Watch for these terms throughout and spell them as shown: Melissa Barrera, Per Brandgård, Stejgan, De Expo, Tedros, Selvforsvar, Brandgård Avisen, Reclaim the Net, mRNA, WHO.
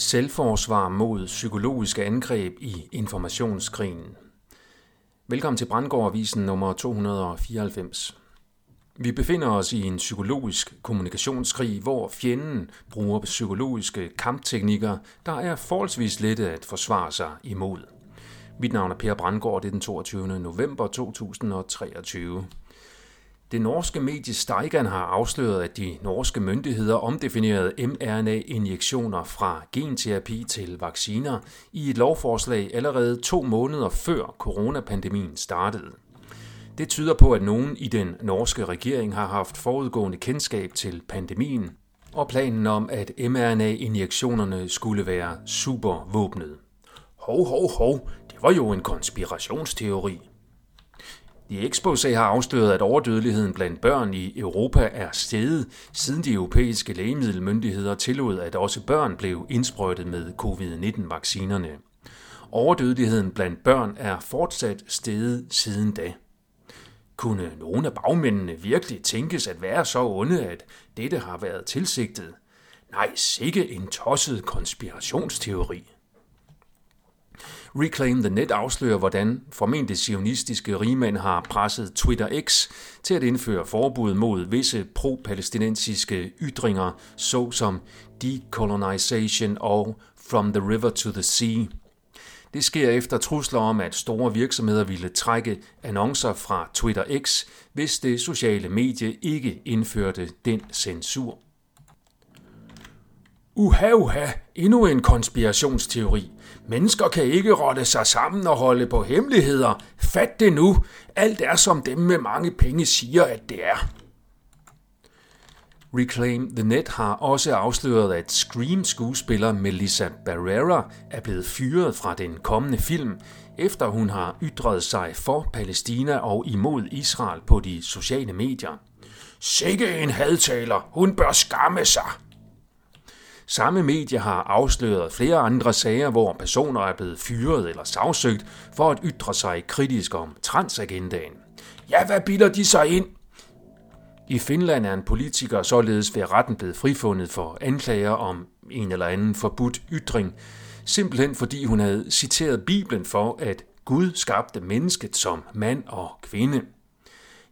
Selvforsvar mod psykologiske angreb i informationskrigen. Velkommen til Brandgård Avisen nummer 294. Vi befinder os i en psykologisk kommunikationskrig, hvor fjenden bruger psykologiske kampteknikker, der er forholdsvis lette at forsvare sig imod. Mit navn er Per Brandgård, det er den 22. november 2023. Det norske medie Stejgan har afsløret, at de norske myndigheder omdefinerede mRNA-injektioner fra genterapi til vacciner i et lovforslag allerede 2 måneder før coronapandemien startede. Det tyder på, at nogen i den norske regering har haft forudgående kendskab til pandemien og planen om, at mRNA-injektionerne skulle være supervåbnet. Hov, det var jo en konspirationsteori. De Expo har afsløret, at overdødeligheden blandt børn i Europa er steget, siden de europæiske lægemiddelmyndigheder tillod, at også børn blev indsprøjtet med covid-19-vaccinerne. Overdødeligheden blandt børn er fortsat steget siden da. Kunne nogle af bagmændene virkelig tænkes at være så onde, at dette har været tilsigtet? Nej, sikke en tosset konspirationsteori. Reclaim the Net afslører, hvordan formentlig zionistiske rigmænd har presset Twitter X til at indføre forbud mod visse pro-palæstinensiske ytringer, såsom decolonization og from the river to the sea. Det sker efter trusler om, at store virksomheder ville trække annoncer fra Twitter X, hvis det sociale medie ikke indførte den censur. Uha, endnu en konspirationsteori. Mennesker kan ikke rotte sig sammen og holde på hemmeligheder. Fat det nu. Alt er, som dem med mange penge siger, at det er. Reclaim the Net har også afsløret, at Scream-skuespiller Melissa Barrera er blevet fyret fra den kommende film, efter hun har ytret sig for Palæstina og imod Israel på de sociale medier. Sikke en hadtaler. Hun bør skamme sig. Samme medie har afsløret flere andre sager, hvor personer er blevet fyret eller sagsøgt for at ytre sig kritisk om transagendaen. Ja, hvad bilder de sig ind? I Finland er en politiker således ved retten blevet frifundet for anklager om en eller anden forbudt ytring, simpelthen fordi hun havde citeret Bibelen for, at Gud skabte mennesket som mand og kvinde.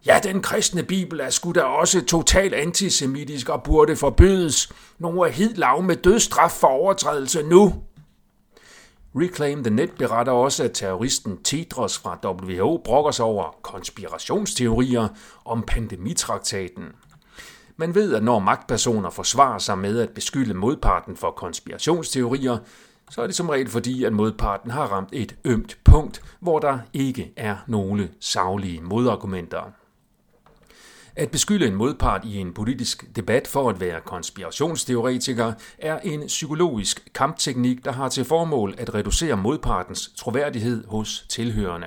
Ja, den kristne bibel er sgu da også totalt antisemitisk og burde forbydes. Nogle er helt lav med dødsstraf for overtrædelse nu. Reclaim the Net beretter også, at terroristen Tedros fra WHO brokker sig over konspirationsteorier om pandemitraktaten. Man ved, at når magtpersoner forsvarer sig med at beskylde modparten for konspirationsteorier, så er det som regel fordi, at modparten har ramt et ømt punkt, hvor der ikke er nogle saglige modargumenter. At beskylde en modpart i en politisk debat for at være konspirationsteoretiker er en psykologisk kampteknik, der har til formål at reducere modpartens troværdighed hos tilhørerne.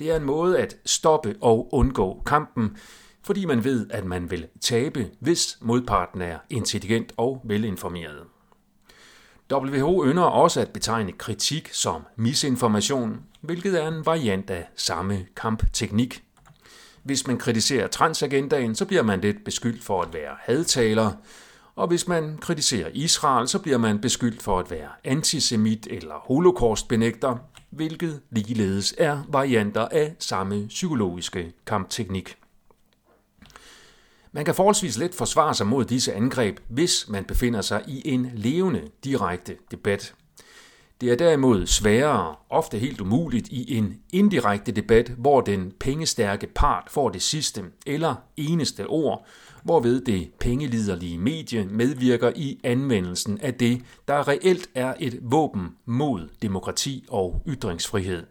Det er en måde at stoppe og undgå kampen, fordi man ved, at man vil tabe, hvis modparten er intelligent og velinformeret. WHO ynder også at betegne kritik som misinformation, hvilket er en variant af samme kampteknik. Hvis man kritiserer transagendaen, så bliver man lidt beskyldt for at være hadtaler, og hvis man kritiserer Israel, så bliver man beskyldt for at være antisemit eller holocaustbenægter, hvilket ligeledes er varianter af samme psykologiske kampteknik. Man kan forholdsvis let forsvare sig mod disse angreb, hvis man befinder sig i en levende, direkte debat. Det er derimod sværere, ofte helt umuligt, i en indirekte debat, hvor den pengestærke part får det sidste eller eneste ord, hvorved det pengeliderlige medie medvirker i anvendelsen af det, der reelt er et våben mod demokrati og ytringsfrihed.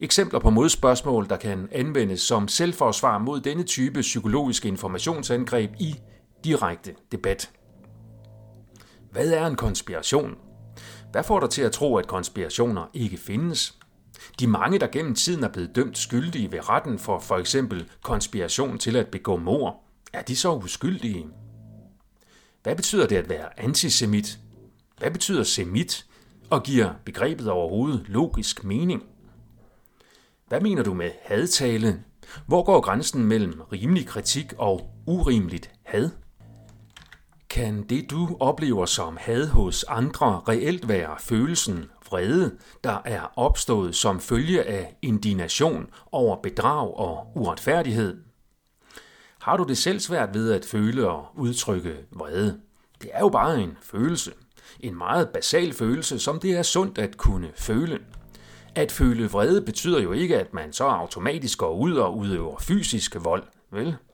Eksempler på modspørgsmål, der kan anvendes som selvforsvar mod denne type psykologiske informationsangreb i direkte debat. Hvad er en konspiration? Hvad får dig til at tro, at konspirationer ikke findes? De mange, der gennem tiden er blevet dømt skyldige ved retten for f.eks. konspiration til at begå mord, er de så uskyldige? Hvad betyder det at være antisemit? Hvad betyder semit? Og giver begrebet overhovedet logisk mening? Hvad mener du med hadtale? Hvor går grænsen mellem rimelig kritik og urimeligt had? kan det, du oplever som had hos andre, reelt være følelsen vrede, der er opstået som følge af indignation over bedrag og uretfærdighed? Har du det selv svært ved at føle og udtrykke vrede? Det er jo bare en følelse. En meget basal følelse, som det er sundt at kunne føle. At føle vrede betyder jo ikke, at man så automatisk går ud og udøver fysisk vold, vel?